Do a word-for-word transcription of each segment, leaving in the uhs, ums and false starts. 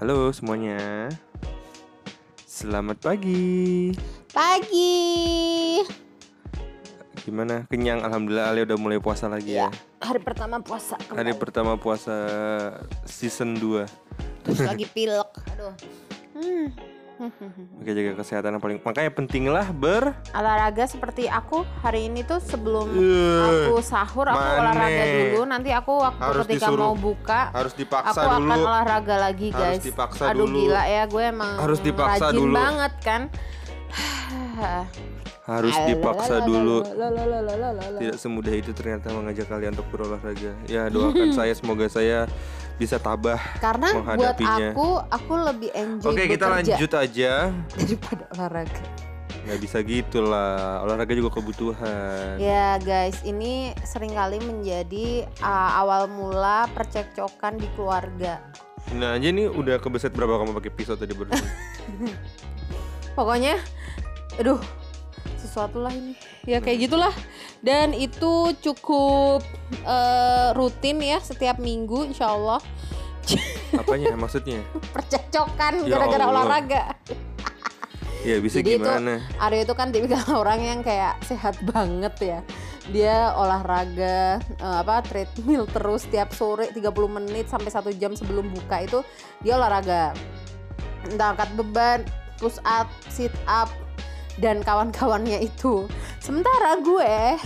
Halo semuanya, selamat pagi. Pagi. Gimana? Kenyang? Alhamdulillah, Ale udah mulai puasa lagi ya. ya. Hari pertama puasa kembali. Hari pertama puasa season two. Terus lagi pilek. Aduh. Hmm. Oke, jaga kesehatan yang paling. Makanya pentinglah ber olahraga seperti aku hari ini tuh sebelum uh, aku sahur aku mane. olahraga dulu. Nanti aku waktu harus ketika disuruh, mau buka harus dipaksa aku dulu. Aku akan olahraga lagi, guys. Harus dipaksa Aduh, dulu. Aduh gila ya, gue emang harus dipaksa rajin dulu. banget kan. Harus dipaksa dulu. Tidak semudah itu ternyata mengajak kalian untuk berolahraga. Ya, doakan saya semoga saya bisa tabah karena menghadapinya. Karena buat aku, aku lebih enjoy Oke, bekerja. kita lanjut aja daripada olahraga. Gak bisa gitu lah, olahraga juga kebutuhan. Ya guys, ini seringkali menjadi uh, awal mula percekcokan di keluarga. Nah aja nih udah kebeset berapa kamu pakai pisau tadi berdua? Pokoknya, aduh sesuatu lah ini ya kayak gitulah, dan itu cukup uh, rutin ya setiap minggu insyaallah. Apanya maksudnya? Percekcokan ya gara-gara Allah. olahraga. Ya bisa. Jadi gimana? Itu, Aryo itu kan tipikal orang yang kayak sehat banget ya. Dia olahraga uh, apa treadmill terus tiap sore tiga puluh menit sampai satu jam sebelum buka itu dia olahraga. Entah angkat beban, push up, sit up dan kawan-kawannya itu. Sementara gue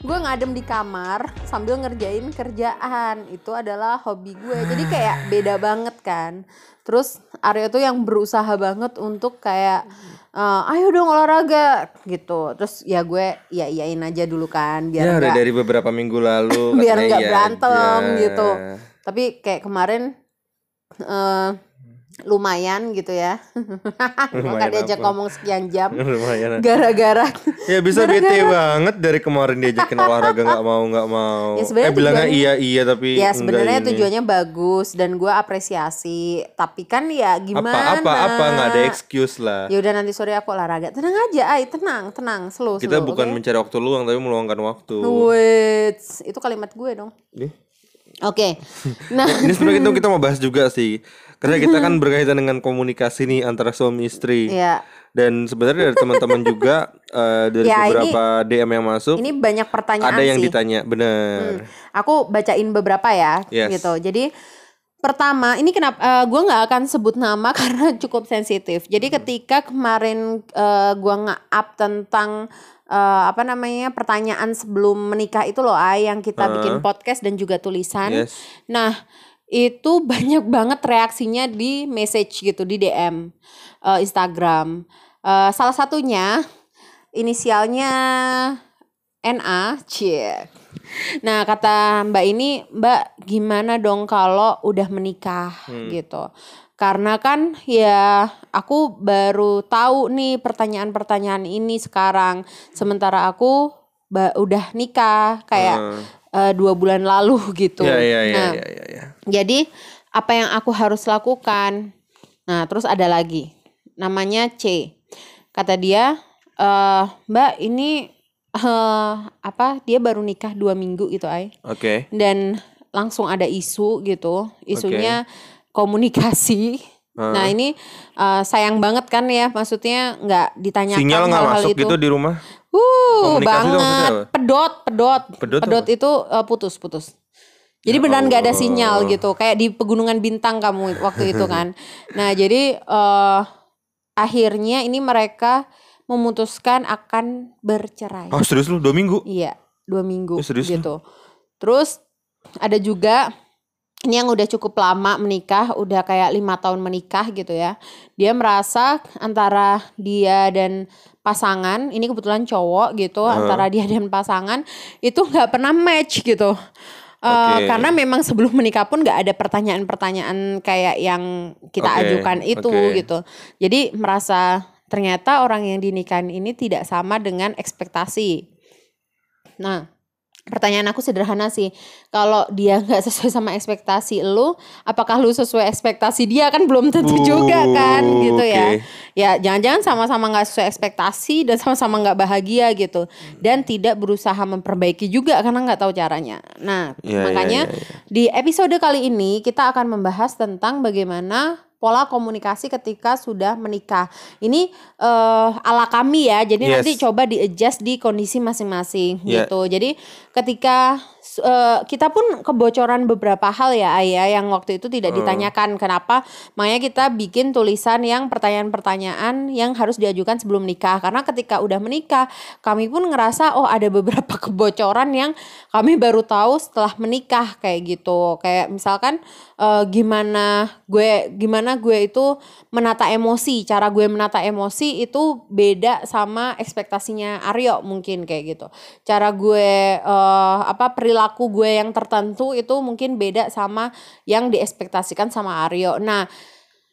gue ngadem di kamar sambil ngerjain kerjaan. Itu adalah hobi gue. Jadi kayak beda banget kan. Terus Aryo tuh yang berusaha banget untuk kayak uh, ayo dong olahraga gitu. Terus ya gue ya iyain aja dulu kan biar ya, enggak, dari beberapa minggu lalu biar enggak berantem aja. gitu. Tapi kayak kemarin uh, lumayan gitu ya. Lumayan diajak ngomong sekian jam. Lumayan. Gara-gara ya bisa gara-gara. bete banget dari kemarin diajakin olahraga nggak mau nggak mau. Ya, eh bilangnya iya iya tapi. Ya sebenarnya tujuannya bagus dan gue apresiasi. Tapi kan ya gimana? Apa apa apa nggak ada excuse lah. Ya udah nanti sore aku olahraga. Tenang aja, ay tenang tenang slow. Kita slow, bukan okay? mencari waktu luang tapi meluangkan waktu. Wait, itu kalimat gue dong. Eh? Oke. Okay. Nah, ini sebenarnya itu kita mau bahas juga sih. Karena kita kan berkaitan dengan komunikasi nih antara suami istri. Iya. Dan sebenarnya dari teman-teman juga uh, dari ya, beberapa ini, D M yang masuk. Ini banyak pertanyaan sih. Ada yang sih. ditanya, benar. Hmm. Aku bacain beberapa ya, yes. gitu. Jadi pertama, ini kenapa uh, gue nggak akan sebut nama karena cukup sensitif. Jadi hmm. ketika kemarin uh, gue nge-up tentang Uh, apa namanya pertanyaan sebelum menikah itu loh, ay, yang kita uh, bikin podcast dan juga tulisan. Yes. Nah itu banyak banget reaksinya di message gitu, di D M uh, Instagram. Uh, salah satunya inisialnya N A, cie. Nah kata Mbak ini, Mbak gimana dong kalau udah menikah hmm. gitu. Karena kan ya aku baru tahu nih pertanyaan-pertanyaan ini sekarang. Sementara aku ba- udah nikah kayak uh. Uh, dua bulan lalu gitu. Yeah, yeah, yeah, nah, yeah, yeah, yeah. Jadi apa yang aku harus lakukan? Nah terus ada lagi namanya C. Kata dia, uh, Mbak ini uh, apa? Dia baru nikah dua minggu gitu, ay. Oke. Okay. Dan langsung ada isu gitu. Isunya. Okay. Komunikasi. Hmm. Nah ini uh, sayang banget kan ya, maksudnya nggak ditanyakan sinyal nggak masuk itu. gitu di rumah. Uh banget. Pedot, pedot, pedot, pedot itu uh, putus, putus. Jadi ya, beneran nggak oh. ada sinyal gitu, kayak di Pegunungan Bintang kamu waktu itu kan. Nah jadi uh, akhirnya ini mereka memutuskan akan bercerai. Oh serius lu dua minggu? Iya dua minggu. Oh, serius gitu. Lu? Terus ada juga. Ini yang udah cukup lama menikah, udah kayak lima tahun menikah gitu ya. Dia merasa antara dia dan pasangan, ini kebetulan cowok gitu, uh. antara dia dan pasangan itu gak pernah match gitu. Okay. Uh, karena memang sebelum menikah pun gak ada pertanyaan-pertanyaan kayak yang kita okay. ajukan itu okay. gitu. Jadi merasa ternyata orang yang dinikahin ini tidak sama dengan ekspektasi. Nah Pertanyaan aku sederhana sih, kalau dia nggak sesuai sama ekspektasi lu, apakah lu sesuai ekspektasi dia? Kan belum tentu uh, juga kan, gitu okay. ya. Ya jangan-jangan sama-sama nggak sesuai ekspektasi dan sama-sama nggak bahagia gitu, dan tidak berusaha memperbaiki juga karena nggak tahu caranya. Nah yeah, makanya yeah, yeah, yeah. di episode kali ini kita akan membahas tentang bagaimana pola komunikasi ketika sudah menikah. Ini uh, ala kami ya. Jadi yes. nanti coba di adjust di kondisi masing-masing yeah. gitu. Jadi ketika uh, kita pun kebocoran beberapa hal ya Ayah, yang waktu itu tidak uh. ditanyakan. Kenapa? Makanya kita bikin tulisan yang pertanyaan-pertanyaan yang harus diajukan sebelum nikah. Karena ketika udah menikah kami pun ngerasa oh ada beberapa kebocoran yang kami baru tahu setelah menikah kayak gitu. Kayak misalkan uh, gimana gue gimana gue itu menata emosi, cara gue menata emosi itu beda sama ekspektasinya Aryo mungkin kayak gitu. Cara gue uh, apa perilaku gue yang tertentu itu mungkin beda sama yang diekspektasikan sama Aryo. Nah,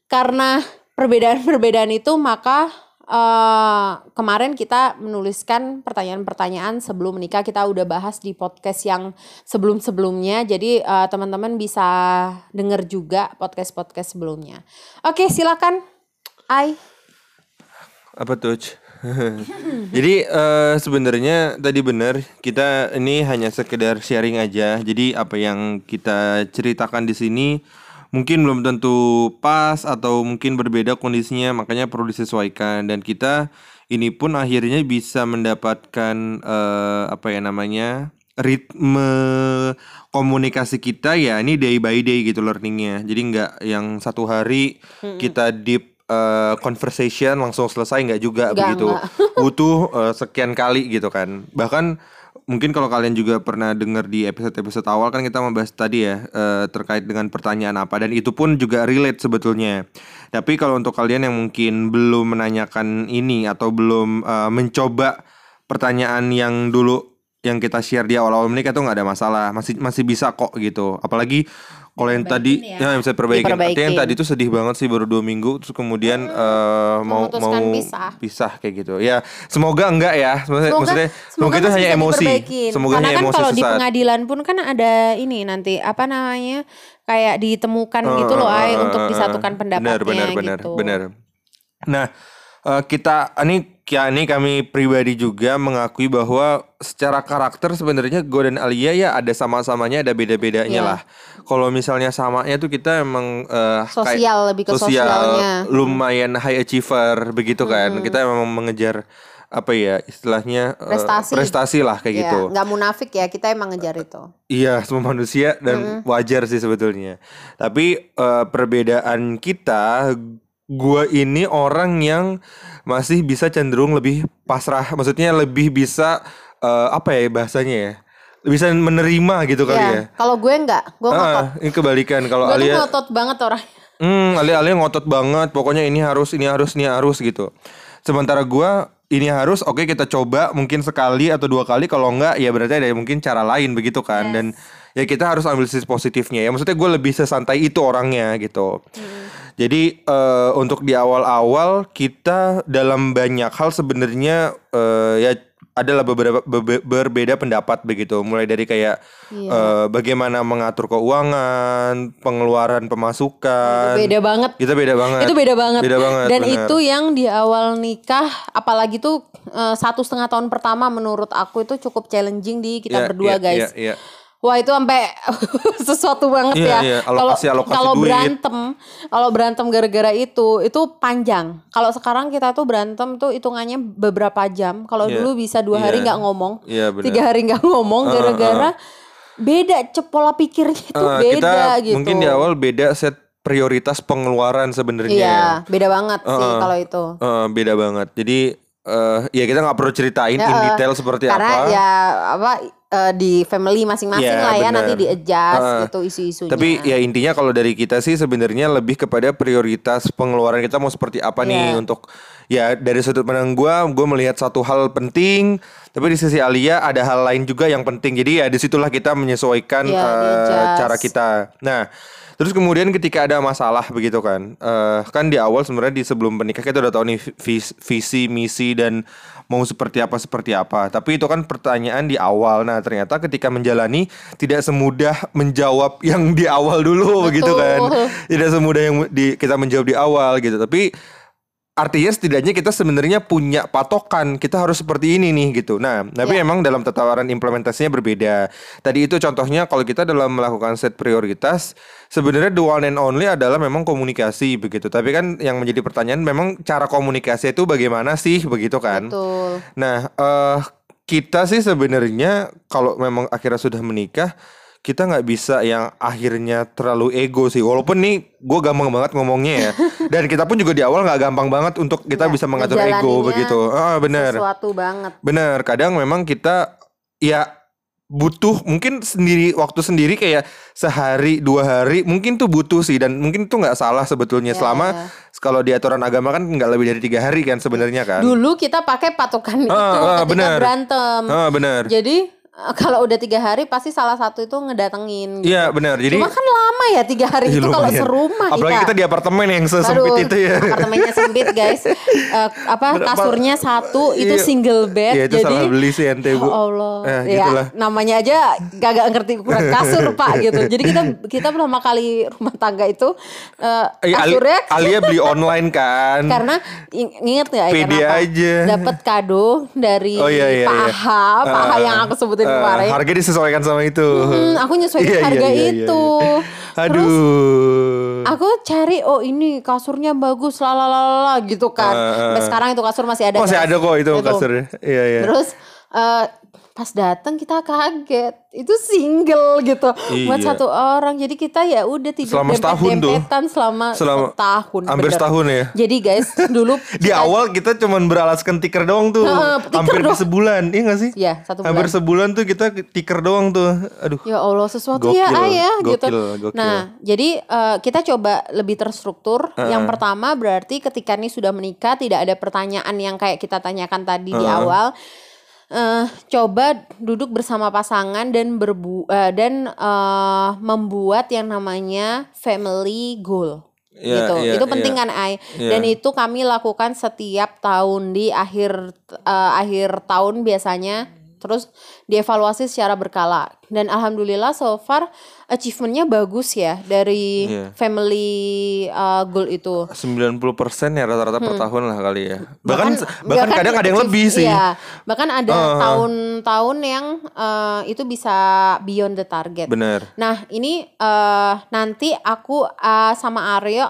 karena perbedaan-perbedaan itu maka Uh, kemarin kita menuliskan pertanyaan-pertanyaan sebelum menikah. Kita udah bahas di podcast yang sebelum-sebelumnya. Jadi uh, teman-teman bisa denger juga podcast-podcast sebelumnya. Oke, silakan Ai. Apa tuh? Jadi uh, sebenarnya tadi benar, kita ini hanya sekedar sharing aja. Jadi apa yang kita ceritakan di sini mungkin belum tentu pas atau mungkin berbeda kondisinya, makanya perlu disesuaikan. Dan kita ini pun akhirnya bisa mendapatkan uh, apa ya namanya ritme komunikasi kita ya, ini day by day gitu learningnya. Jadi nggak yang satu hari mm-hmm. kita deep uh, conversation langsung selesai, nggak juga gak, begitu gak. Butuh uh, sekian kali gitu kan. Bahkan mungkin kalau kalian juga pernah dengar di episode-episode awal kan kita membahas tadi ya uh, terkait dengan pertanyaan apa, dan itu pun juga relate sebetulnya. Tapi kalau untuk kalian yang mungkin belum menanyakan ini atau belum uh, mencoba pertanyaan yang dulu yang kita share di awal-awal menikah itu nggak ada masalah, masih masih bisa kok gitu. Apalagi kalau yang tadi ya, ya bisa perbaikin. Artinya yang tadi itu sedih banget sih, baru dua minggu terus kemudian hmm, uh, mau mau pisah. pisah kayak gitu. Ya semoga enggak ya. Semoga, maksudnya semoga itu hanya emosi. Diperbaikin. Semoga karena hanya kan emosi. Kalau di pengadilan pun kan ada ini nanti apa namanya kayak ditemukan uh, gitu loh, Ay, uh, uh, untuk disatukan pendapatnya. Benar benar gitu. benar. Nah uh, kita ini. Ya, ini kami pribadi juga mengakui bahwa secara karakter sebenarnya gue dan Alia ya ada sama-samanya, ada beda-bedanya yeah. lah. Kalau misalnya samanya tuh kita emang uh, sosial kayak, lebih ke sosial, sosialnya. Lumayan high achiever begitu kan. Hmm. Kita emang mengejar apa ya istilahnya prestasi, uh, prestasi lah kayak yeah. gitu. Gak munafik ya, kita emang ngejar itu. Uh, iya, semua manusia dan hmm. wajar sih sebetulnya. Tapi uh, perbedaan kita, gue ini orang yang masih bisa cenderung lebih pasrah, maksudnya lebih bisa uh, apa ya bahasanya ya, bisa menerima gitu kali yeah. ya. Kalau gue nggak, gue ngotot. Ah, ini kebalikan kalau Alia. Gue ngotot banget orang. Hmm, Alia Alia ngotot banget, pokoknya ini harus, ini harus, ini harus gitu. Sementara gue ini harus, oke okay, kita coba mungkin sekali atau dua kali, kalau nggak ya berarti ada mungkin cara lain begitu kan yes. dan ya kita harus ambil sisi positifnya ya. Maksudnya gue lebih sesantai itu orangnya gitu. Mm. Jadi uh, untuk di awal-awal kita dalam banyak hal sebenarnya uh, ya adalah beberapa be- berbeda pendapat begitu. Mulai dari kayak iya. uh, bagaimana mengatur keuangan, pengeluaran, pemasukan. Beda banget. Kita beda banget. Itu beda banget. Beda banget. Dan bener. Itu yang di awal nikah, apalagi tuh uh, satu setengah tahun pertama menurut aku itu cukup challenging di kita yeah, berdua yeah, guys. Yeah, yeah. Wah itu sampai sesuatu banget yeah, ya. Kalau yeah. kalau berantem, kalau berantem gara-gara itu itu panjang. Kalau sekarang kita tuh berantem tuh hitungannya beberapa jam. Kalau yeah. dulu bisa dua yeah. hari nggak ngomong, yeah, tiga hari nggak ngomong uh, gara-gara uh. beda pola pikirnya itu uh, beda kita gitu. Mungkin di awal beda set prioritas pengeluaran sebenarnya. Iya yeah, beda banget uh, sih kalau itu. Uh, beda banget. Jadi uh, ya kita nggak perlu ceritain ya, in detail uh, seperti karena apa. Karena ya apa. Uh, di family masing-masing yeah, lah ya bener. Nanti di adjust uh, gitu isu-isunya. Tapi ya intinya kalau dari kita sih sebenarnya lebih kepada prioritas pengeluaran kita mau seperti apa yeah. nih. Untuk ya dari sudut pandang gue, gue melihat satu hal penting, tapi di sisi Alia ada hal lain juga yang penting. Jadi ya disitulah kita menyesuaikan yeah, uh, cara kita. Nah Terus kemudian ketika ada masalah begitu kan, uh, kan di awal sebenarnya di sebelum menikah kita udah tahu nih visi, visi, misi dan mau seperti apa seperti apa. Tapi itu kan pertanyaan di awal. Nah ternyata ketika menjalani tidak semudah menjawab yang di awal dulu. Betul. Begitu kan. Tidak semudah yang di, kita menjawab di awal gitu. Tapi artinya setidaknya kita sebenarnya punya patokan, kita harus seperti ini nih gitu. Nah, tapi yeah. emang dalam tataran implementasinya berbeda. Tadi itu contohnya kalau kita dalam melakukan set prioritas, sebenarnya the one and only adalah memang komunikasi begitu. Tapi kan yang menjadi pertanyaan memang cara komunikasi itu bagaimana sih begitu kan? Betul. Nah, uh, kita sih sebenarnya kalau memang akhirnya sudah menikah, kita nggak bisa yang akhirnya terlalu ego sih. Walaupun nih gue gampang banget ngomongnya ya. Dan kita pun juga di awal nggak gampang banget untuk kita ya, bisa mengatur ego begitu. Ah benar. Sesuatu banget. Benar. Kadang memang kita ya butuh mungkin sendiri waktu sendiri kayak sehari dua hari mungkin tuh butuh sih, dan mungkin tuh nggak salah sebetulnya ya, selama ya. Kalau di aturan agama kan nggak lebih dari tiga hari kan sebenarnya kan. Dulu kita pakai patokan ah, itu ah, ketika bener. berantem. Ah benar. Jadi kalau udah tiga hari pasti salah satu itu ngedatengin. Iya gitu. Benar. Jadi cuma kan lama ya tiga hari itu kalau serumah. Apalagi kita, kita di apartemen yang sesempit aduh, itu ya. Apartemennya sempit guys. uh, apa kasurnya satu itu single bed. Iya itu jadi, salah beli sih ente bu. Oh Allah. Eh, ya gitulah. Namanya aja gak ngerti ukuran kasur pak gitu. Jadi kita kita pertama kali rumah tangga itu uh, kasurnya. Alia beli online kan. Karena inget nggak? P D aja. Dapat kado dari oh, iya, iya, Pak iya. Aha, Pak uh, Aha yang aku sebutin. Uh, harganya disesuaikan sama itu. Hmm, aku nyesuaikan yeah, harga yeah, yeah, itu. Yeah, yeah. Aduh. Terus aku cari oh ini kasurnya bagus lalalala gitu kan. Uh, Sampai sekarang itu kasur masih ada. Masih ada kok itu, itu. kasurnya. Iya iya. Terus uh, pas datang kita kaget. Itu single gitu. Iya. Buat satu orang. Jadi kita ya udah tidur dempet-dempetan selama setahun. Hampir setahun ya. Jadi guys dulu di kita, awal kita cuman beralaskan tiker doang tuh. Uh, tiker hampir doang. Sebulan. Iya gak sih? Iya satu bulan. Hampir sebulan tuh kita tiker doang tuh. Aduh. Ya Allah sesuatu gokil, ya ayah gokil, gitu. Gokil. Nah jadi uh, kita coba lebih terstruktur. Uh-uh. Yang pertama berarti ketika nih sudah menikah tidak ada pertanyaan yang kayak kita tanyakan tadi uh-uh. di awal. Uh, coba duduk bersama pasangan dan berbu uh, dan uh, membuat yang namanya family goal yeah, gitu yeah, itu penting yeah. kan Ai yeah. Dan itu kami lakukan setiap tahun di akhir uh, akhir tahun biasanya terus dievaluasi secara berkala dan alhamdulillah so far achievementnya bagus ya dari yeah. family uh, goal itu sembilan puluh persen ya rata-rata hmm. per tahun lah kali ya bahkan bahkan, bahkan kadang ada yang lebih sih iya. Bahkan ada uh. tahun-tahun yang uh, itu bisa beyond the target. Bener. Nah ini uh, nanti aku uh, sama Aryo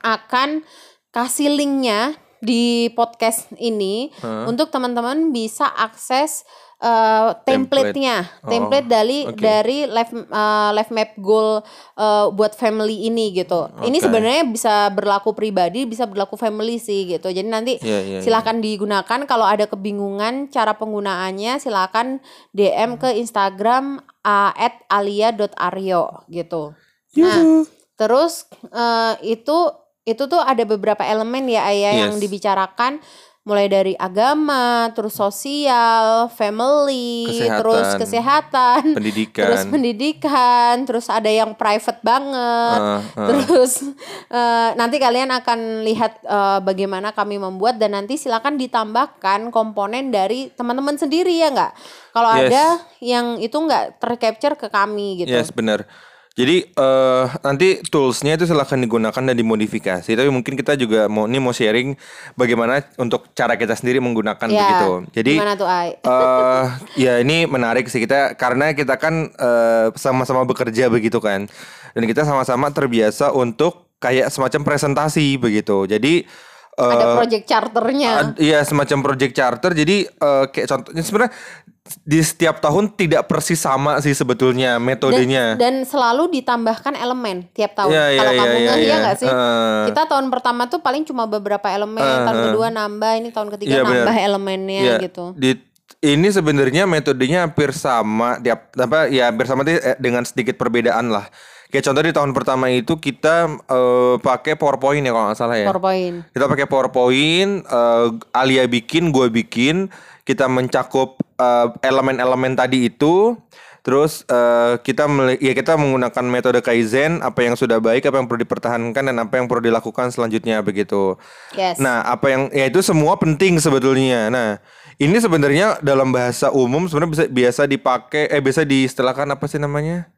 akan kasih linknya di podcast ini uh. untuk teman-teman bisa akses Uh, template-nya, template, template oh, dari okay. dari life uh, life map goal uh, buat family ini gitu. Okay. Ini sebenarnya bisa berlaku pribadi, bisa berlaku family sih gitu. Jadi nanti yeah, yeah, silakan yeah. digunakan. Kalau ada kebingungan cara penggunaannya, silakan D M ke Instagram uh, et alia dot aryo gitu. Nah, yeah. terus uh, itu itu tuh ada beberapa elemen ya Ayah yes. yang dibicarakan. Mulai dari agama, terus sosial, family, kesehatan, terus kesehatan, pendidikan. terus pendidikan, terus ada yang private banget, uh, uh. terus uh, nanti kalian akan lihat uh, bagaimana kami membuat dan nanti silakan ditambahkan komponen dari teman-teman sendiri ya nggak? Kalau yes. ada yang itu nggak tercapture ke kami gitu. Yes benar. Jadi uh, nanti toolsnya itu silahkan digunakan dan dimodifikasi. Tapi mungkin kita juga mau ini mau sharing bagaimana untuk cara kita sendiri menggunakan ya, begitu. Jadi gimana tuh, Ai? Uh, ya ini menarik sih kita karena kita kan uh, sama-sama bekerja begitu kan. Dan kita sama-sama terbiasa untuk kayak semacam presentasi begitu. Jadi uh, ada project charternya. Iya uh, semacam project charter. Jadi uh, kayak contohnya sebenarnya. Di setiap tahun tidak persis sama sih sebetulnya metodenya dan, dan selalu ditambahkan elemen tiap tahun ya, ya, kalau ya, kamu ya, ngeh ya nggak ya, sih uh, kita tahun pertama tuh paling cuma beberapa elemen uh, tahun kedua nambah ini tahun ketiga ya, nambah bener. elemennya ya, gitu di, ini sebenarnya metodenya hampir sama tiap apa ya hampir sama dengan sedikit perbedaan lah. Kayak contoh di tahun pertama itu kita uh, pakai PowerPoint ya kalau nggak salah ya. PowerPoint. Kita pakai PowerPoint, uh, Alia bikin, gue bikin, kita mencakup uh, elemen-elemen tadi itu. Terus uh, kita ya kita menggunakan metode Kaizen, apa yang sudah baik, apa yang perlu dipertahankan, dan apa yang perlu dilakukan selanjutnya begitu. Yes. Nah, apa yang ya itu semua penting sebetulnya. Nah, ini sebenarnya dalam bahasa umum sebenarnya bisa biasa dipakai eh biasa diistilahkan apa sih namanya?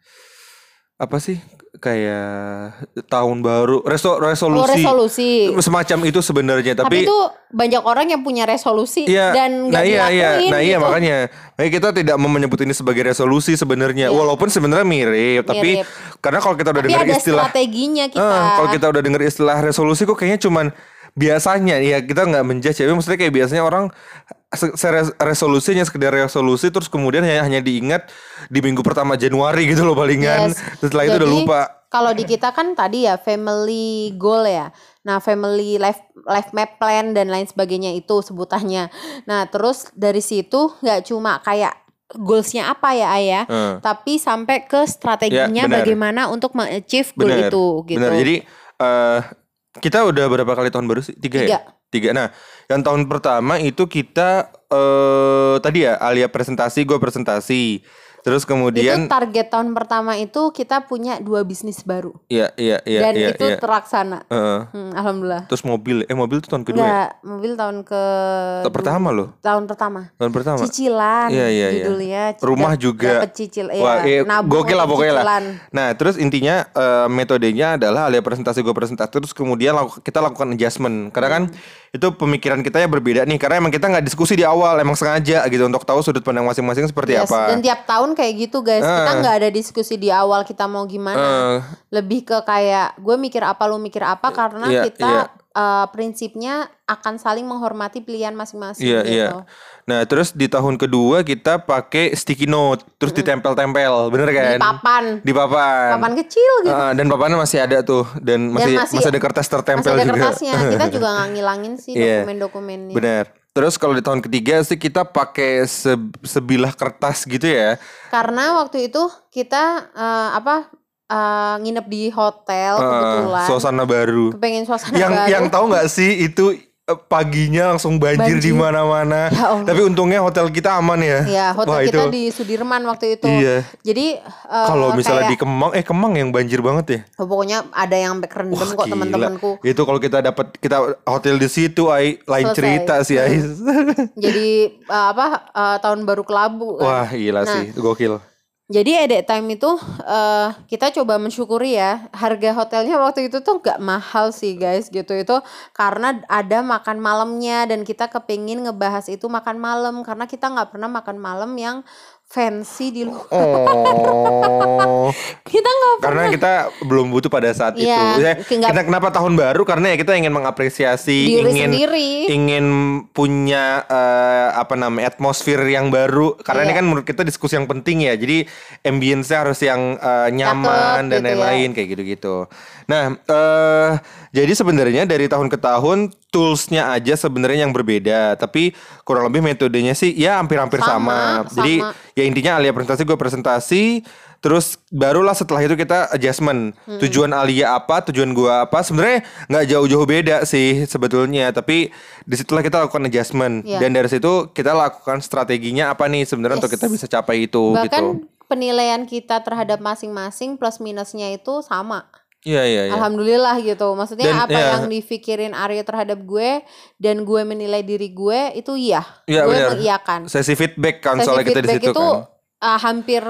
Apa sih? Kayak tahun baru, reso, resolusi. Oh, resolusi semacam itu sebenarnya, tapi, tapi itu banyak orang yang punya resolusi iya, dan nggak nah dilakuin. Iya, nah gitu. Iya makanya, makanya kita tidak mau menyebut ini sebagai resolusi sebenarnya, iya. Walaupun sebenarnya mirip, mirip, tapi karena kalau kita udah dengar istilah strateginya kita, eh, kalau kita udah dengar istilah resolusi, kok kayaknya cuman biasanya ya kita nggak menjudge, tapi maksudnya kayak biasanya orang resolusinya sekedar resolusi terus kemudian hanya diingat di minggu pertama Januari gitu loh palingan. Yes. Setelah itu jadi, udah lupa. Kalau di kita kan tadi ya family goal ya. Nah family life life map plan dan lain sebagainya itu sebutannya. Nah terus dari situ nggak cuma kayak goalsnya apa ya Ayah, hmm. tapi sampai ke strateginya ya, bagaimana untuk mengachieve goal bener, itu gitu. Benar. Jadi uh, kita udah berapa kali tahun baru sih? Tiga, Tiga. ya? Tiga. Nah, yang tahun pertama itu kita uh, tadi ya Alia presentasi, gue presentasi. Terus kemudian itu target tahun pertama itu kita punya dua bisnis baru. Iya, iya, iya. Dan iya, itu iya. terlaksana. Uh, hmm, Alhamdulillah. Terus mobil, eh mobil itu tahun kedua. Enggak, ya? Mobil tahun ke. Tahun pertama loh. Tahun pertama. Tahun pertama. Cicilan. Iya, iya, judulnya. Iya. Rumah juga. Cicil, iya. Wah, iya, gokil lah pokoknya lah. Nah, terus intinya uh, metodenya adalah Alia presentasi, gue presentasi. Terus kemudian kita lakukan adjustment. Karena kan hmm. itu pemikiran kita ya berbeda nih. Karena emang kita nggak diskusi di awal, emang sengaja gitu untuk tahu sudut pandang masing-masing seperti yes, apa. Dan tiap tahun kayak gitu guys, uh, kita nggak ada diskusi di awal kita mau gimana, uh, lebih ke kayak gue mikir apa lu mikir apa karena yeah, kita yeah. Uh, prinsipnya akan saling menghormati pilihan masing-masing yeah, gitu. Yeah. Nah terus di tahun kedua kita pakai sticky note terus mm. ditempel-tempel, bener kan? Di papan, di papan, papan kecil gitu. Uh, dan papannya masih ada tuh dan masih dan masih, masih ada kertas tertempel masih ada juga. Kertasnya. Kita juga nggak ngilangin sih yeah. dokumen-dokumennya. Bener. Terus kalau di tahun ketiga sih kita pakai se, sebilah kertas gitu ya. Karena waktu itu kita uh, apa uh, nginep di hotel uh, kebetulan. Suasana baru. Pengen suasana yang, baru. Yang tahu nggak sih itu paginya langsung banjir, banjir. Di mana-mana. Ya Allah. Tapi untungnya hotel kita aman ya. Iya hotel Wah, kita itu. Di Sudirman waktu itu. Iya. Jadi uh, kalau misalnya kayak, di Kemang, eh Kemang yang banjir banget ya. Oh, pokoknya ada yang rendem kok teman-temanku. Itu kalau kita dapat kita hotel di situ, ay, lain selesai. Cerita sih, ay. Jadi uh, apa uh, tahun baru kelabu. Wah gila nah, sih, gokil. Jadi edit time itu uh, kita coba mensyukuri ya harga hotelnya waktu itu tuh gak mahal sih guys gitu itu karena ada makan malamnya dan kita kepingin ngebahas itu makan malam karena kita gak pernah makan malam yang fancy di luar. Oh. Kita nggak pernah. Karena kita belum butuh pada saat ya, itu. Saya, kita kenapa tahun baru? Karena ya kita ingin mengapresiasi, diri ingin sendiri. ingin punya uh, apa namanya atmosfer yang baru. Karena ya. Ini kan menurut kita diskusi yang penting ya. Jadi ambience-nya harus yang uh, nyaman Cakep, dan gitu lain-lain ya. Kayak gitu-gitu. Nah, uh, jadi sebenarnya dari tahun ke tahun tools-nya aja sebenarnya yang berbeda, tapi kurang lebih metodenya sih ya hampir-hampir sama. sama. Jadi sama. Ya intinya Alia presentasi, gue presentasi, terus barulah setelah itu kita adjustment. Hmm. Tujuan Alia apa, tujuan gue apa, sebenarnya nggak jauh-jauh beda sih sebetulnya, tapi disitulah kita lakukan adjustment yeah. dan dari situ kita lakukan strateginya apa nih sebenarnya yes. untuk kita bisa capai itu. Bahkan gitu. Penilaian kita terhadap masing-masing plus minusnya itu sama. Iya iya. Ya. Alhamdulillah gitu. Maksudnya dan, apa ya. Yang dipikirin Arya terhadap gue dan gue menilai diri gue itu iya. Ya, gue mengiyakan. Sesi feedback kan Sesi soalnya kita di situ kan. Uh, hampir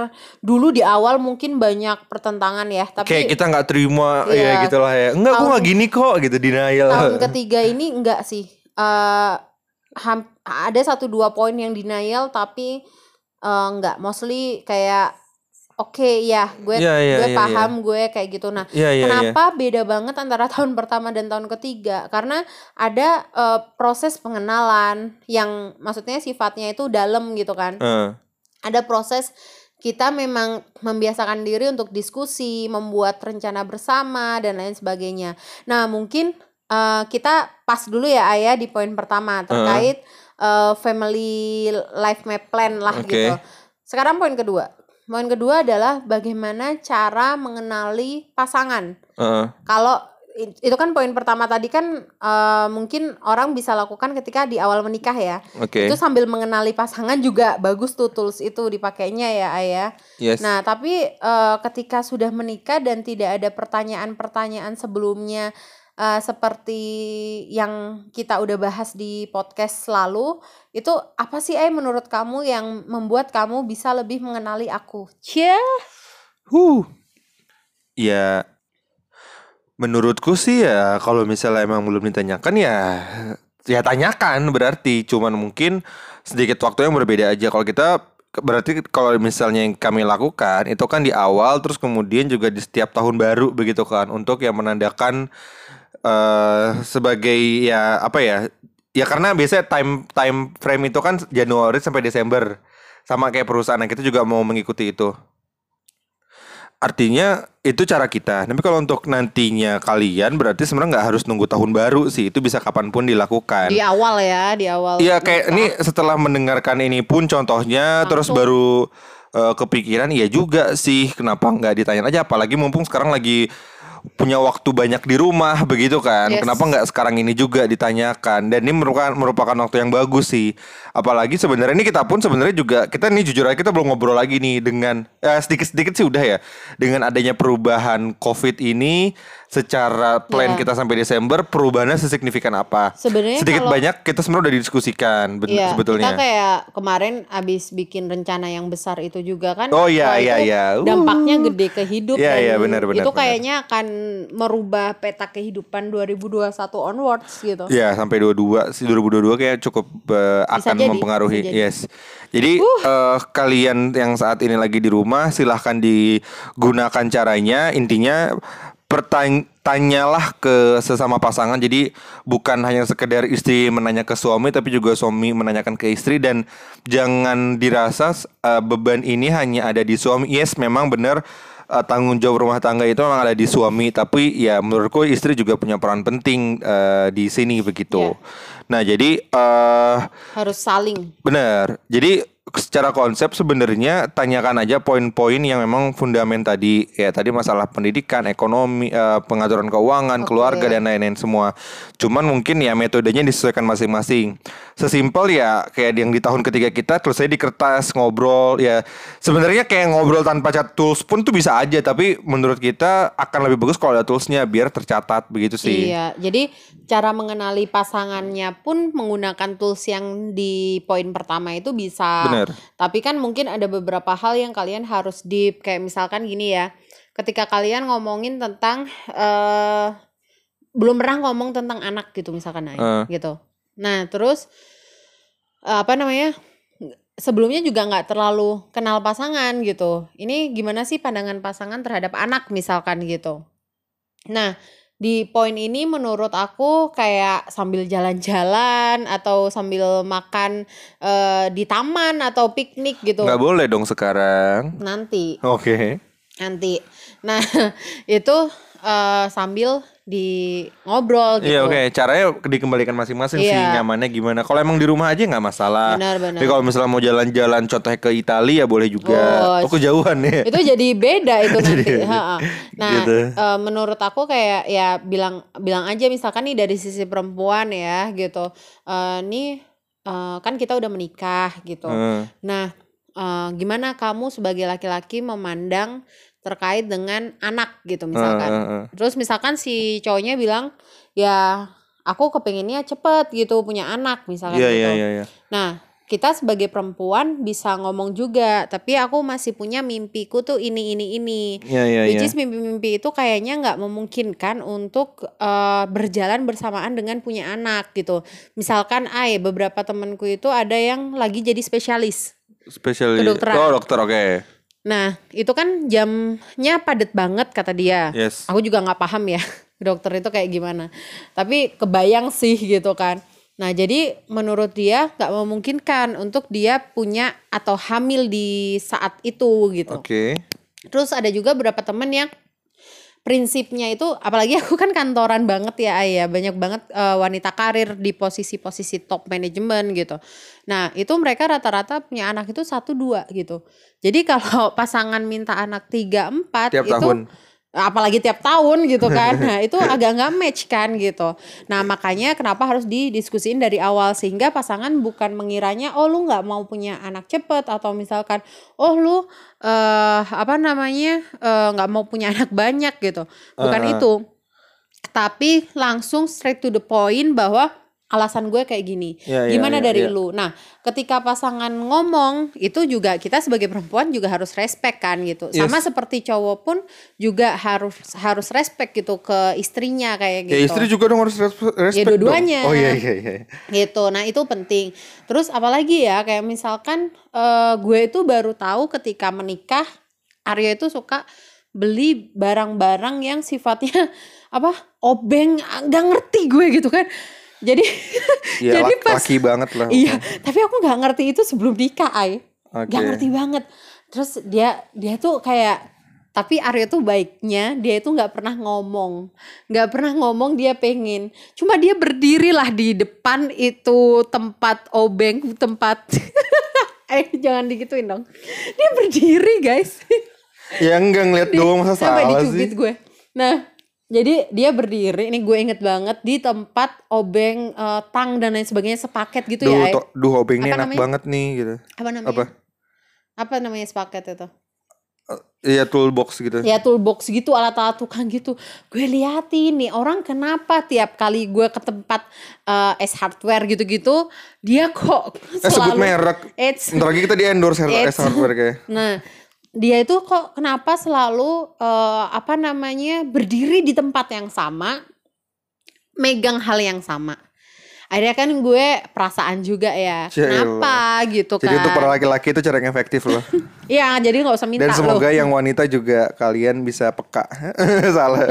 dulu di awal mungkin banyak pertentangan ya, tapi kayak kita nggak terima ya, ya gitulah ya. Enggak, gue nggak gini kok gitu denial. Tahun ketiga ini enggak sih. Uh, ham, ada satu dua poin yang denial tapi uh, enggak mostly kayak Oke okay, ya, gue yeah, yeah, gue yeah, paham yeah. gue kayak gitu. Nah, yeah, yeah, kenapa yeah. beda banget antara tahun pertama dan tahun ketiga? Karena ada uh, proses pengenalan yang maksudnya sifatnya itu dalam gitu kan. Uh. Ada proses kita memang membiasakan diri untuk diskusi, membuat rencana bersama dan lain sebagainya. Nah, mungkin uh, kita pas dulu ya Ayah di poin pertama terkait uh. Uh, family life map plan lah okay. gitu. Sekarang poin kedua. Poin kedua adalah bagaimana cara mengenali pasangan. Uh. Kalau itu kan poin pertama tadi kan uh, mungkin orang bisa lakukan ketika di awal menikah ya. Okay. Itu sambil mengenali pasangan juga bagus tuh tools itu dipakainya ya Ayah. Yes. Nah tapi uh, ketika sudah menikah dan tidak ada pertanyaan-pertanyaan sebelumnya uh, seperti yang kita udah bahas di podcast lalu, itu apa sih Ayah menurut kamu yang membuat kamu bisa lebih mengenali aku? Cie. Huh. Ya. Menurutku sih ya kalau misalnya emang belum ditanyakan ya ya tanyakan, berarti cuman mungkin sedikit waktu yang berbeda aja. Kalau kita berarti kalau misalnya yang kami lakukan itu kan di awal, terus kemudian juga di setiap tahun baru begitu kan, untuk yang menandakan uh, sebagai ya apa ya ya karena biasanya time time frame itu kan Januari sampai Desember, sama kayak perusahaan kita juga mau mengikuti itu. Artinya itu cara kita. Tapi kalau untuk nantinya kalian berarti sebenarnya nggak harus nunggu tahun baru sih. Itu bisa kapanpun dilakukan. Di awal ya, di awal. Iya kayak ini setelah mendengarkan ini pun contohnya. Langsung. Terus baru uh, kepikiran iya juga sih. Kenapa nggak ditanya aja? Apalagi mumpung sekarang lagi punya waktu banyak di rumah begitu kan. Yes. Kenapa nggak sekarang ini juga ditanyakan? Dan ini merupakan merupakan waktu yang bagus sih. Apalagi sebenarnya ini kita pun sebenarnya juga kita nih jujur aja kita belum ngobrol lagi nih dengan eh, sedikit-sedikit sih udah ya. Dengan adanya perubahan COVID ini secara plan yeah. kita sampai Desember, perubahannya sesignifikan apa? Sebenarnya sedikit kalau, banyak kita sebenarnya udah didiskusikan ben- yeah, sebetulnya. Kita kayak kemarin abis bikin rencana yang besar itu juga kan. Oh iya iya iya. Dampaknya uh. gede ke hidup. Iya yeah, iya yeah, benar benar. Itu benar. Kayaknya akan merubah peta kehidupan dua ribu dua puluh satu onwards gitu. Iya yeah, sampai dua ribu dua puluh dua kayak cukup uh, akan jadi, mempengaruhi. Yes. Jadi uh. Uh, kalian yang saat ini lagi di rumah silahkan digunakan caranya. Intinya pertanyalah ke sesama pasangan. Jadi bukan hanya sekedar istri menanya ke suami, tapi juga suami menanyakan ke istri. Dan jangan dirasa uh, beban ini hanya ada di suami. Yes, memang benar uh, tanggung jawab rumah tangga itu memang ada di suami. Tapi ya menurutku istri juga punya peran penting uh, di sini begitu. Yeah. Nah jadi uh, harus saling. Benar. Jadi secara konsep sebenarnya tanyakan aja poin-poin yang memang fundament tadi ya, tadi masalah pendidikan, ekonomi, eh, pengaturan keuangan, okay. keluarga dan lain-lain semua. Cuman mungkin ya metodenya disesuaikan masing-masing. Sesimpel ya kayak yang di tahun ketiga kita terus saya di kertas ngobrol ya. Sebenarnya kayak ngobrol tanpa cat tools pun tuh bisa aja, tapi menurut kita akan lebih bagus kalau ada toolsnya biar tercatat begitu sih. Iya, jadi cara mengenali pasangannya pun menggunakan tools yang di poin pertama itu bisa. Bener. Tapi kan mungkin ada beberapa hal yang kalian harus deep. Kayak misalkan gini ya, ketika kalian ngomongin tentang uh, belum pernah ngomong tentang anak gitu misalkan uh. gitu. Nah terus uh, apa namanya, sebelumnya juga gak terlalu kenal pasangan gitu. Ini gimana sih pandangan pasangan terhadap anak misalkan gitu. Nah di poin ini menurut aku kayak sambil jalan-jalan atau sambil makan e, di taman atau piknik gitu. Nggak boleh dong sekarang. Nanti. Oke. Okay. Nanti. Nah itu e, sambil di ngobrol gitu. Iya oke. Okay. Caranya dikembalikan masing-masing yeah. sih nyamannya gimana. Kalau emang di rumah aja nggak masalah. Benar-benar. Tapi kalau misalnya mau jalan-jalan contohnya ke Italia ya boleh juga. Oh, oh kejauhan ya. Itu jadi beda itu nanti. Nah gitu. E, menurut aku kayak ya bilang bilang aja misalkan nih dari sisi perempuan ya gitu. E, nih e, kan kita udah menikah gitu. Hmm. Nah e, gimana kamu sebagai laki-laki memandang terkait dengan anak gitu misalkan. Uh, uh, uh. Terus misalkan si cowoknya bilang, ya aku kepengennya cepet gitu punya anak misalkan yeah, gitu. Yeah, yeah, yeah. Nah kita sebagai perempuan bisa ngomong juga, tapi aku masih punya mimpiku tuh ini ini ini. Yeah, yeah, which yeah. is mimpi-mimpi itu kayaknya nggak memungkinkan untuk uh, berjalan bersamaan dengan punya anak gitu. Misalkan, ay beberapa temanku itu ada yang lagi jadi spesialis. Spesialis. Kedokteran. Oh dokter oke. Okay. Nah itu kan jamnya padat banget kata dia. Yes. Aku juga gak paham ya dokter itu kayak gimana, tapi kebayang sih gitu kan. Nah jadi menurut dia gak memungkinkan untuk dia punya atau hamil di saat itu gitu. Oke. Okay. Terus ada juga beberapa temen yang prinsipnya itu, apalagi aku kan kantoran banget ya Ayah, banyak banget uh, wanita karir di posisi-posisi top manajemen gitu. Nah itu mereka rata-rata punya anak itu satu dua gitu. Jadi kalau pasangan minta anak tiga empat itu tahun. apalagi tiap tahun gitu kan. Nah itu agak nggak match kan gitu. Nah makanya kenapa harus didiskusiin dari awal, sehingga pasangan bukan mengiranya oh lu nggak mau punya anak cepet, atau misalkan oh lu uh, apa namanya nggak uh, mau punya anak banyak gitu, bukan uh-huh. itu, tapi langsung straight to the point bahwa alasan gue kayak gini, ya, gimana ya, dari ya. lu? Nah, ketika pasangan ngomong itu juga kita sebagai perempuan juga harus respect kan gitu, yes. sama seperti cowok pun juga harus harus respect gitu ke istrinya kayak gitu. Ya istri juga dong harus respect. Ya dua-duanya. Oh iya iya iya. Gitu, nah itu penting. Terus apalagi ya kayak misalkan uh, gue itu baru tahu ketika menikah Aryo itu suka beli barang-barang yang sifatnya apa obeng, nggak ngerti gue gitu kan. Jadi ya, jadi pas laki banget lah. Iya, tapi aku nggak ngerti itu sebelum nikah, ay. Okay. Gak ngerti banget. Terus dia dia tuh kayak, tapi Aryo tuh baiknya dia itu nggak pernah ngomong, nggak pernah ngomong dia pengen. Cuma dia berdiri lah di depan itu tempat obeng, tempat eh jangan digituin dong. Dia berdiri guys. Ya enggak ngeliat doang masa salah sih. Sampai dicubit gue. Nah. Jadi dia berdiri, ini gue inget banget di tempat obeng uh, tang dan lain sebagainya sepaket gitu duh, ya. To, duh obengnya enak namanya? banget nih gitu. Apa namanya? Apa, Apa namanya sepaket itu? Iya uh, toolbox gitu. Iya toolbox gitu, alat-alat tukang gitu. Gue liatin nih orang kenapa tiap kali gue ke tempat uh, S Hardware gitu-gitu dia kok eh, selalu. Sebut merek. Ntar lagi kita di endorse S Hardware kayak. Nah. Dia itu kok kenapa selalu uh, apa namanya berdiri di tempat yang sama, megang hal yang sama. Akhirnya kan gue perasaan juga ya, Cil. kenapa gitu kan. Jadi untuk para laki-laki itu cara yang efektif loh. Iya jadi gak usah minta loh. Dan semoga loh. yang wanita juga kalian bisa peka. Salah.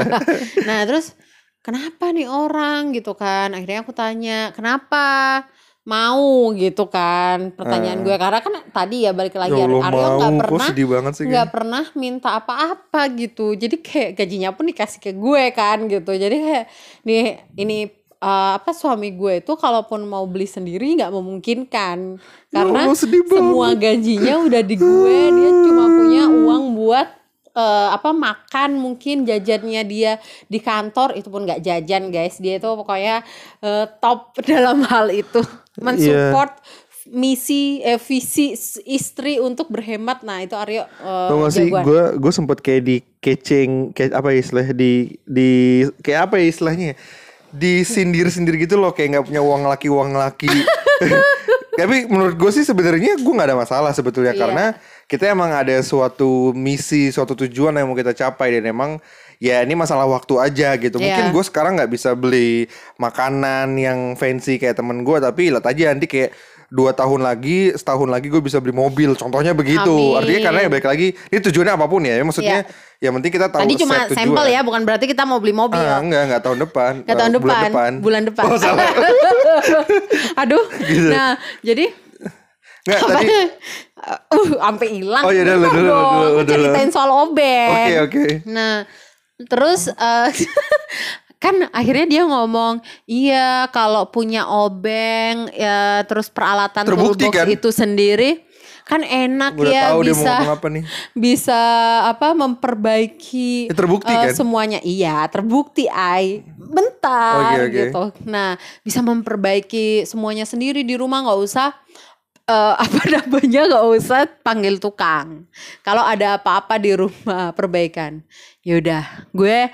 Nah terus kenapa nih orang gitu kan. Akhirnya aku tanya kenapa mau gitu kan pertanyaan uh, gue, karena kan tadi ya balik lagi Aryo nggak pernah nggak pernah minta apa-apa gitu, jadi kayak gajinya pun dikasih ke gue kan gitu. Jadi kayak nih ini uh, apa suami gue itu kalaupun mau beli sendiri nggak memungkinkan karena oh, semua gajinya udah di gue. Dia cuma punya uang buat Uh, apa makan, mungkin jajannya dia di kantor itu pun nggak jajan guys. Dia itu pokoknya uh, top dalam hal itu, mensupport yeah. misi eh, visi istri untuk berhemat. Nah itu Aryo uh, jagoan. Gue gue sempet kayak di catching kayak apa istilah di di kayak apa istilahnya disindir-sindir gitu loh, kayak nggak punya uang laki uang laki. Tapi menurut gue sih sebenarnya gue nggak ada masalah sebetulnya yeah. karena kita emang ada suatu misi, suatu tujuan yang mau kita capai, dan emang ya ini masalah waktu aja gitu. Yeah. Mungkin gue sekarang nggak bisa beli makanan yang fancy kayak temen gue, tapi lihat aja nanti kayak dua tahun lagi, setahun lagi gue bisa beli mobil. Contohnya begitu. Amin. Artinya karena ya baik lagi, ini tujuannya apapun ya. Maksudnya yeah. yang penting kita tahu. Tadi cuma sampel ya, bukan berarti kita mau beli mobil. Ah, enggak, enggak tahun depan. Enggak tahun depan, bulan depan. Bulan depan. Oh, salah. Aduh. Gitu. Nah, jadi. Nggak, tadi uh, sampai hilang. Oh iya udah udah udah ceritain soal obeng. Oke okay, oke. Okay. Nah, terus uh, kan akhirnya dia ngomong, "Iya, kalau punya obeng ya terus peralatan toolbox kan? Itu sendiri kan enak udah ya bisa apa nih. Bisa apa memperbaiki ya, terbukti uh, kan? Semuanya iya terbukti ay bentar okay, okay. gitu. Nah, bisa memperbaiki semuanya sendiri di rumah, nggak usah Uh, apa namanya gak usah panggil tukang. Kalau ada apa-apa di rumah perbaikan. Yaudah gue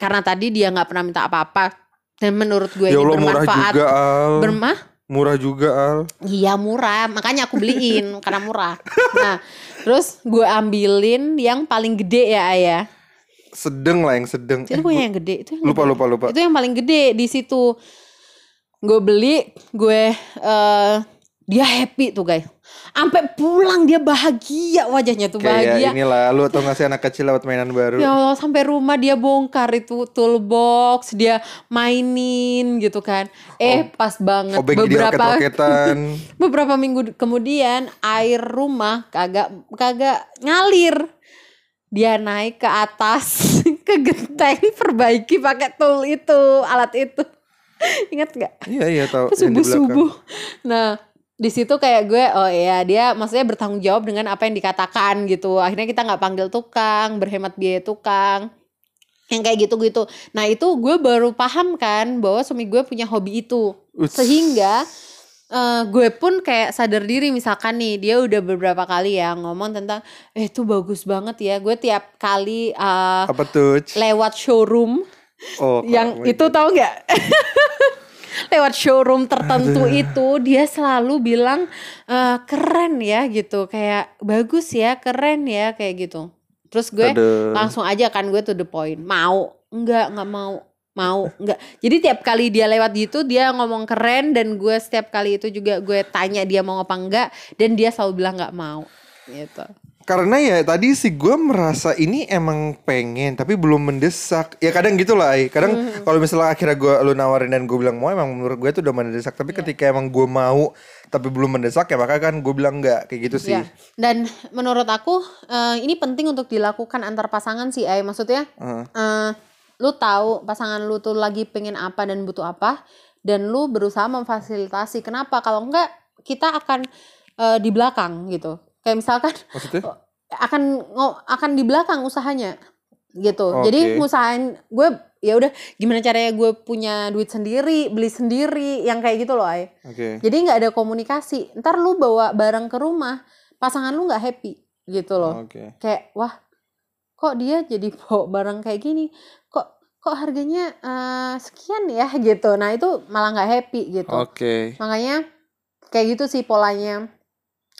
karena tadi dia gak pernah minta apa-apa dan menurut gue ya ini Allah, bermanfaat. Murah juga Al. Bermah? Murah juga Al. Iya murah, makanya aku beliin karena murah. Nah terus gue ambilin yang paling gede ya ayah. Sedeng lah yang sedeng. Itu punya eh, yang gede itu yang lupa gede. lupa lupa. Itu yang paling gede di situ. Gue beli gue. Uh, Dia happy tuh guys. Sampai pulang dia bahagia, wajahnya tuh bahagia. Kayak inilah lu atau ngasih anak kecil lewat mainan baru. Ya Allah, sampai rumah dia bongkar itu toolbox, dia mainin gitu kan. Eh oh, pas banget beberapa beberapa minggu kemudian air rumah kagak kagak ngalir. Dia naik ke atas ke genteng perbaiki pakai tool itu, alat itu. Ingat enggak? Iya iya tahu. Subuh-subuh. Nah, di situ kayak gue oh iya dia maksudnya bertanggung jawab dengan apa yang dikatakan gitu. Akhirnya kita nggak panggil tukang, berhemat biaya tukang, yang kayak gitu-gitu. Nah itu gue baru paham kan bahwa suami gue punya hobi itu. Uts. Sehingga uh, gue pun kayak sadar diri. Misalkan nih dia udah beberapa kali ya ngomong tentang eh itu bagus banget ya. Gue tiap kali uh, apa tuh? Lewat showroom oh, yang itu God. Tahu nggak? Lewat showroom tertentu aduh. Itu dia selalu bilang e, keren ya gitu, kayak bagus ya, keren ya kayak gitu. Terus gue aduh. Langsung aja kan gue to the point, mau enggak enggak mau mau enggak. Jadi tiap kali dia lewat gitu dia ngomong keren, dan gue setiap kali itu juga gue tanya dia mau apa enggak, dan dia selalu bilang enggak mau gitu. Karena ya tadi sih gue merasa ini emang pengen tapi belum mendesak. Ya kadang gitu lah. Kadang mm-hmm. kalau misalnya akhirnya gue lu nawarin dan gue bilang mau, emang menurut gue itu udah mendesak. Tapi yeah. ketika emang gue mau tapi belum mendesak ya maka kan gue bilang enggak. Kayak gitu sih. Yeah. Dan menurut aku uh, ini penting untuk dilakukan antar pasangan sih. Ay. Maksudnya uh-huh. uh, lu tahu pasangan lu tuh lagi pengen apa dan butuh apa. Dan lu berusaha memfasilitasi. Kenapa? Kalau enggak kita akan uh, di belakang gitu. Kayak misalkan maksudnya? akan akan di belakang usahanya gitu. Okay. Jadi ngusahain gue ya udah gimana caranya gue punya duit sendiri, beli sendiri, yang kayak gitu loh, Ay. Okay. Jadi nggak ada komunikasi. Ntar lu bawa barang ke rumah, pasangan lu nggak happy gitu loh. Okay. Kayak wah kok dia jadi bawa barang kayak gini, kok kok harganya uh, sekian ya gitu. Nah itu malah nggak happy gitu. Okay. Makanya kayak gitu sih polanya.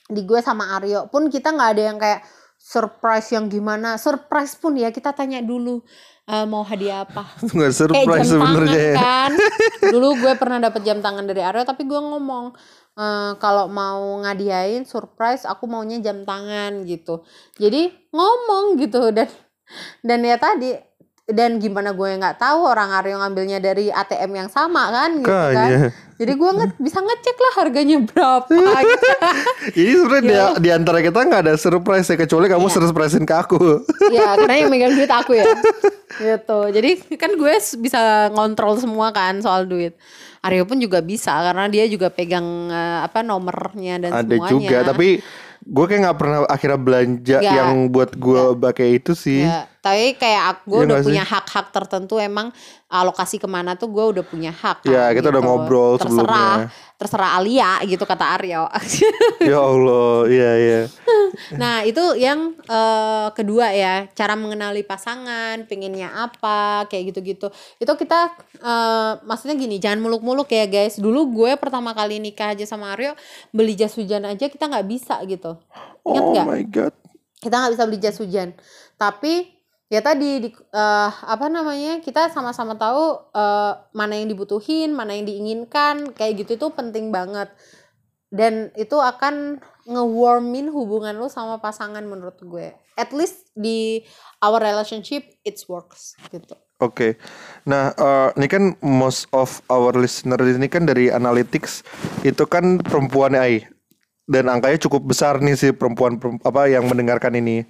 Di gue sama Aryo pun kita nggak ada yang kayak surprise yang gimana, surprise pun ya kita tanya dulu e, mau hadiah apa. Nggak surprise eh, sebenarnya kan. Dulu gue pernah dapat jam tangan dari Aryo tapi gue ngomong e, kalau mau ngadiain surprise aku maunya jam tangan gitu. Jadi ngomong gitu dan dan ya tadi dan gimana gue nggak tahu orang Aryo ngambilnya dari A T M yang sama kan gitu kan. Kanya. Jadi gue nge- bisa ngecek lah harganya berapa gitu. Jadi sebenarnya di, di antara kita gak ada surprise ya. Kecuali kamu yeah. surprisein ke aku. Iya karena yang megang duit aku ya. Gitu. Jadi kan gue bisa ngontrol semua kan soal duit. Aryo pun juga bisa karena dia juga pegang uh, apa nomornya dan ada semuanya. Ada juga tapi gue kayak gak pernah akhirnya belanja gak. Yang buat gue pakai itu sih. Gak. Tapi kayak gue ya, udah punya sih? Hak-hak tertentu emang alokasi kemana tuh gue udah punya hak. Iya kan, kita gitu. Udah ngobrol terserah, sebelumnya. Terserah Alia gitu kata Aryo. Ya Allah, iya iya. Nah itu yang uh, kedua ya, cara mengenali pasangan, pengennya apa, kayak gitu-gitu. Itu kita uh, maksudnya gini, jangan muluk-muluk ya guys. Dulu gue pertama kali nikah aja sama Aryo beli jas hujan aja kita nggak bisa gitu. Ingat nggak? Oh my God. Kita nggak bisa beli jas hujan, tapi ya tadi di, uh, apa namanya kita sama-sama tahu uh, mana yang dibutuhin, mana yang diinginkan, kayak gitu itu penting banget dan itu akan nge-warmin hubungan lu sama pasangan menurut gue. At least di our relationship it works gitu. Oke, okay. Nah uh, ini kan most of our listeners ini kan dari analytics itu kan perempuan A I dan angkanya cukup besar nih si perempuan apa yang mendengarkan ini.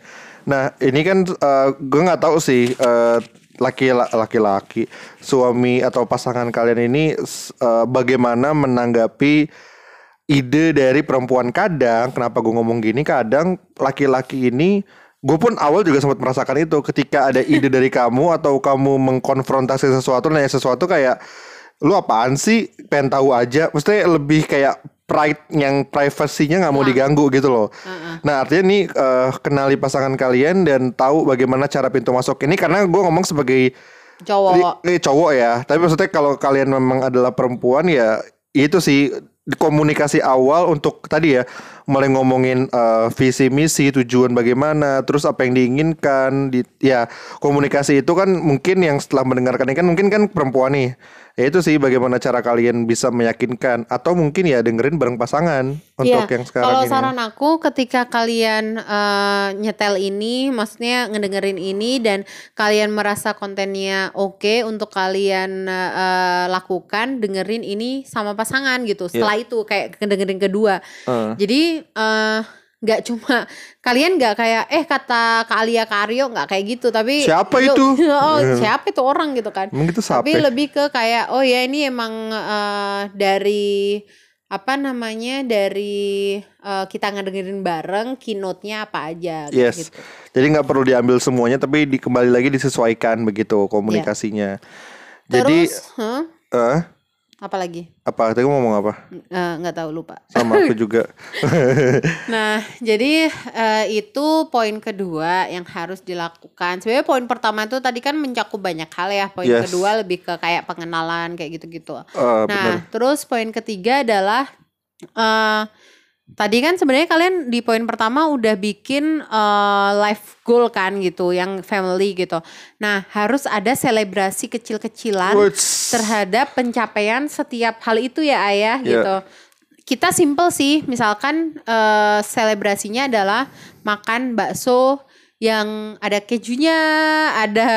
Nah ini kan uh, gue gak tahu sih uh, laki-laki suami atau pasangan kalian ini uh, bagaimana menanggapi ide dari perempuan. Kadang kenapa gue ngomong gini, kadang laki-laki ini gue pun awal juga sempat merasakan itu ketika ada ide dari kamu atau kamu mengkonfrontasi sesuatu, nanya sesuatu kayak lu apaan sih, pengen tahu aja. Maksudnya lebih kayak pride yang privasinya nggak mau nah. diganggu gitu loh. Uh-uh. Nah artinya nih uh, kenali pasangan kalian dan tahu bagaimana cara pintu masuk ini. Karena gue ngomong sebagai cowok, eh, cowok ya. Tapi maksudnya kalau kalian memang adalah perempuan ya itu sih komunikasi awal untuk tadi ya mulai ngomongin uh, visi misi tujuan bagaimana, terus apa yang diinginkan. Di, ya komunikasi itu kan mungkin yang setelah mendengarkan ini kan mungkin kan perempuan nih. Ya itu sih bagaimana cara kalian bisa meyakinkan atau mungkin ya dengerin bareng pasangan untuk ya, yang sekarang ini. Kalau saran aku ketika kalian uh, nyetel ini, maksudnya ngedengerin ini dan kalian merasa kontennya oke okay untuk kalian uh, lakukan, dengerin ini sama pasangan gitu. Setelah yeah. itu kayak ngedengerin kedua. Uh. Jadi uh, gak cuma kalian gak kayak eh kata Kak Alia Kak Aryo gak kayak gitu tapi siapa itu? Oh siapa itu orang gitu kan. Tapi lebih ke kayak oh ya ini emang uh, dari apa namanya dari uh, kita ngedengerin bareng keynote-nya apa aja. Yes, gitu. Jadi nggak perlu diambil semuanya, tapi di, kembali lagi disesuaikan begitu komunikasinya. Yeah. Jadi, terus, huh? uh, apa lagi? Apa? Tadi mau ngomong apa? Uh, nggak tahu, lupa. Sama aku juga. Nah, jadi uh, itu poin kedua yang harus dilakukan. Sebenarnya poin pertama itu tadi kan mencakup banyak hal ya. Poin yes. kedua lebih ke kayak pengenalan kayak gitu-gitu. Uh, nah, bener. Terus poin ketiga adalah uh, tadi kan sebenarnya kalian di poin pertama udah bikin uh, life goal kan gitu, yang family gitu. Nah, harus ada selebrasi kecil-kecilan What's... terhadap pencapaian setiap hal itu ya Ayah yeah. gitu. Kita simple sih, misalkan uh, selebrasinya adalah makan bakso yang ada kejunya, ada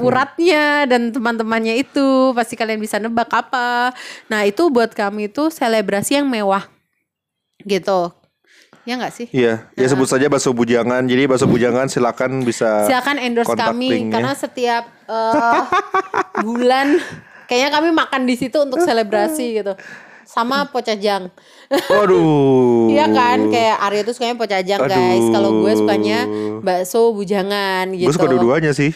uratnya dan teman-temannya itu. Pasti kalian bisa nebak apa. Nah, itu buat kami itu selebrasi yang mewah. Gitu, ya nggak sih? Iya, nah. Ya sebut saja bakso bujangan. Jadi bakso bujangan silakan bisa silakan endorse kami linknya. Karena setiap uh, bulan kayaknya kami makan di situ untuk selebrasi gitu. Sama pocajang. Aduh. Iya kan, kayak Arya tuh sukanya pocajang guys. Kalau gue sukanya bakso bujangan gitu. Gue suka dua-duanya sih.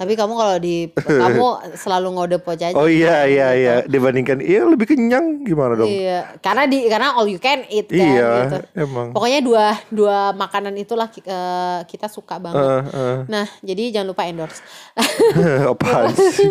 Tapi kamu kalau di kamu selalu ngode pocajang. Oh iya iya gitu. Iya, dibandingkan iya lebih kenyang gimana dong? Iya, karena di karena all you can eat kan iya, gitu. Emang. Pokoknya dua dua makanan itulah uh, kita suka banget. Uh, uh. Nah, jadi jangan lupa endorse. Apaan sih?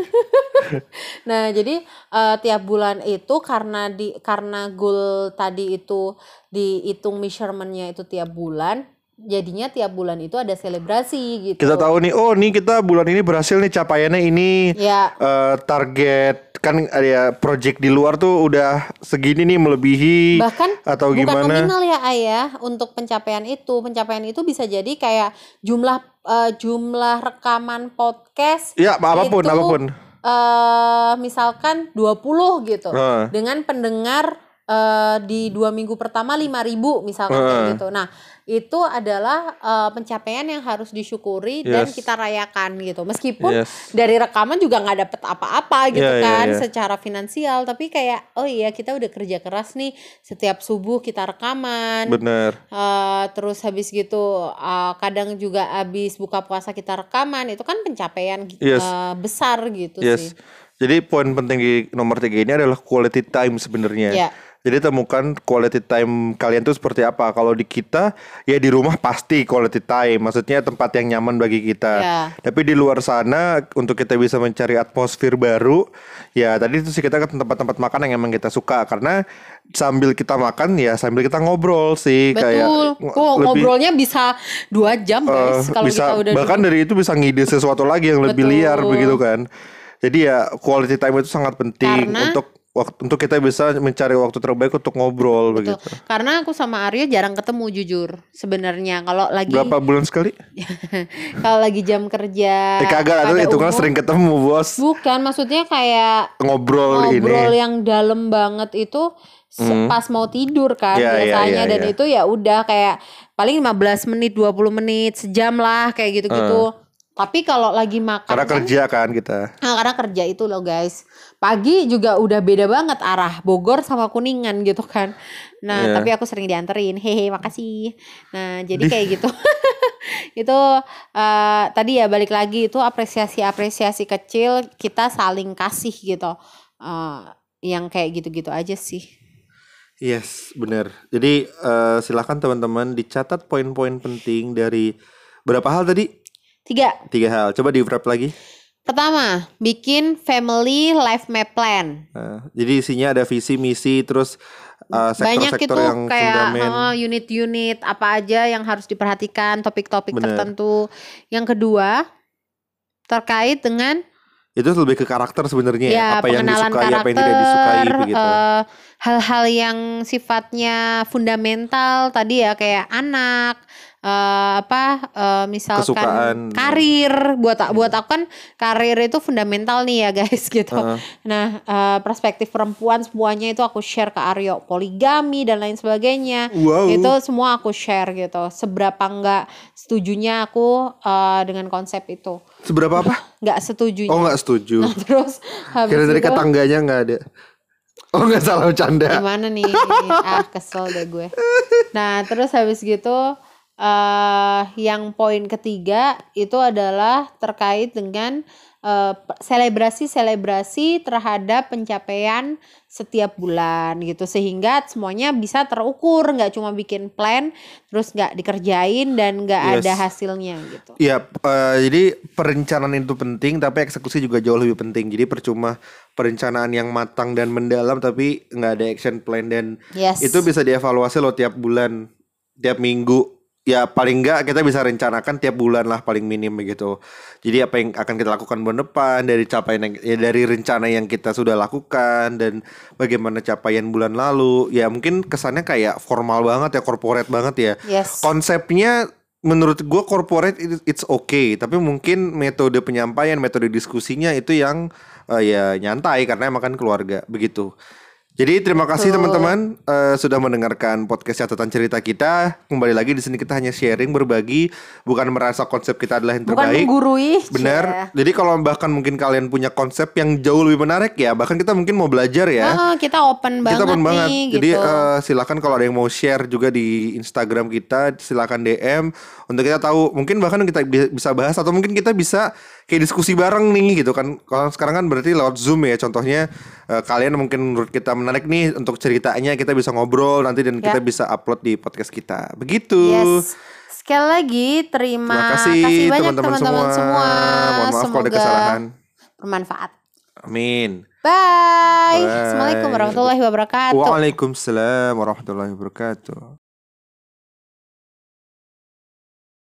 Nah, jadi uh, tiap bulan itu karena di karena goal tadi itu dihitung measurement-nya itu tiap bulan. Jadinya tiap bulan itu ada selebrasi gitu. Kita tahu nih, oh nih kita bulan ini berhasil nih capaiannya ini ya. uh, Target kan ada project di luar tuh udah segini nih melebihi. Bahkan atau bukan gimana? Nominal ya Ayah. Untuk pencapaian itu Pencapaian itu bisa jadi kayak jumlah uh, jumlah rekaman podcast. Ya apapun itu, apapun uh, misalkan dua puluh gitu uh. Dengan pendengar Uh, di dua minggu pertama lima ribu misalkan uh. kayak gitu. Nah itu adalah uh, pencapaian yang harus disyukuri yes. dan kita rayakan gitu. Meskipun yes. dari rekaman juga gak dapet apa-apa gitu yeah, kan yeah, yeah. secara finansial. Tapi kayak oh iya kita udah kerja keras nih. Setiap subuh kita rekaman. Bener uh, Terus habis gitu uh, kadang juga habis buka puasa kita rekaman. Itu kan pencapaian yes. uh, besar gitu yes. sih. Jadi poin penting di nomor tiga ini adalah quality time sebenarnya. Yeah. Jadi temukan quality time kalian tuh seperti apa. Kalau di kita ya di rumah pasti quality time, maksudnya tempat yang nyaman bagi kita yeah. Tapi di luar sana untuk kita bisa mencari atmosfer baru, ya tadi itu sih kita ke tempat-tempat makan yang emang kita suka. Karena sambil kita makan ya sambil kita ngobrol sih. Betul. Kayak oh, lebih, ngobrolnya bisa dua jam guys uh, kalau bisa, kita udah bahkan dulu. Dari itu bisa ngide sesuatu lagi yang lebih betul. Liar begitu kan. Jadi ya quality time itu sangat penting. Karena untuk waktu untuk kita bisa mencari waktu terbaik untuk ngobrol betul. Begitu. Karena aku sama Arya jarang ketemu jujur sebenarnya. Kalau lagi berapa bulan sekali? Kalau lagi jam kerja. Eh, kagak ada itu kan sering ketemu, Bos. Bukan, maksudnya kayak ngobrol, ngobrol ini. Ngobrol yang dalam banget itu hmm. pas mau tidur kan yeah, biasanya yeah, yeah, dan yeah. itu ya udah kayak paling lima belas menit, dua puluh menit, sejam lah kayak gitu-gitu. Uh. Tapi kalau lagi makan karena kan, kerja kan kita nah, karena kerja itu loh guys. Pagi juga udah beda banget arah Bogor sama Kuningan gitu kan. Nah yeah. tapi aku sering dianterin. Hehe makasih. Nah jadi kayak gitu. Itu uh, tadi ya balik lagi itu apresiasi-apresiasi kecil kita saling kasih gitu uh, yang kayak gitu-gitu aja sih. Yes benar. Jadi uh, silakan teman-teman dicatat poin-poin penting dari berapa hal tadi? Tiga. Tiga hal. Coba di-wrap lagi. Pertama, bikin family life map plan. Nah, jadi isinya ada visi, misi, terus uh, sektor-sektor yang fundament. Banyak itu kayak unit-unit, uh, apa aja yang harus diperhatikan, topik-topik bener. Tertentu. Yang kedua, terkait dengan itu lebih ke karakter sebenarnya ya, apa yang disukai, karakter, apa yang tidak disukai begitu. Uh, hal-hal yang sifatnya fundamental tadi ya kayak anak, uh, apa uh, misalkan kesukaan. Karir buat buat aku kan karir itu fundamental nih ya guys gitu. Uh-huh. Nah uh, perspektif perempuan semuanya itu aku share ke Aryo, poligami dan lain sebagainya wow. itu semua aku share gitu. Seberapa enggak setujunya aku uh, dengan konsep itu. Seberapa apa? Gak setujunya. Oh gak setuju. Nah, terus habis kira dari ketangganya gak ada. Oh nggak salah bercanda. Gimana nih? Ah kesel deh gue. Nah terus habis gitu uh, yang poin ketiga itu adalah terkait dengan uh, selebrasi-selebrasi terhadap pencapaian setiap bulan gitu, sehingga semuanya bisa terukur, nggak cuma bikin plan terus nggak dikerjain dan nggak yes. ada hasilnya gitu. Iya, uh, jadi perencanaan itu penting tapi eksekusi juga jauh lebih penting. Jadi percuma perencanaan yang matang dan mendalam tapi nggak ada action plan, dan yes. itu bisa dievaluasi loh tiap bulan, tiap minggu. Ya paling enggak kita bisa rencanakan tiap bulan lah paling minim begitu. Jadi apa yang akan kita lakukan bulan depan dari capaian yang, ya dari rencana yang kita sudah lakukan dan bagaimana capaian bulan lalu. Ya mungkin kesannya kayak formal banget ya, corporate banget ya. Yes. Konsepnya menurut gue corporate it's okay, tapi mungkin metode penyampaian, metode diskusinya itu yang uh, ya nyantai karena emang kan keluarga begitu. Jadi terima kasih Betul. teman-teman uh, sudah mendengarkan podcast catatan cerita kita. Kembali lagi di sini kita hanya sharing, berbagi, bukan merasa konsep kita adalah yang terbaik. Bukan menggurui. Benar. Jadi kalau bahkan mungkin kalian punya konsep yang jauh lebih menarik ya, bahkan kita mungkin mau belajar ya. Oh, kita open banget. Kita open nih, banget. Jadi gitu. uh, silakan kalau ada yang mau share juga di Instagram kita, silakan D M untuk kita tahu. Mungkin bahkan kita bisa bahas atau mungkin kita bisa kayak diskusi bareng nih gitu kan. Kalau sekarang kan berarti lewat Zoom ya contohnya. Uh, kalian mungkin menurut kita menarik nih untuk ceritanya, kita bisa ngobrol nanti dan ya. kita bisa upload di podcast kita. Begitu. Yes. Sekali lagi terima, terima kasih, kasih banyak teman-teman semua. semua. Mohon maaf kalau ada kesalahan. Bermanfaat. Amin. Bye. Bye. Assalamualaikum warahmatullahi wabarakatuh. Waalaikumsalam warahmatullahi wabarakatuh.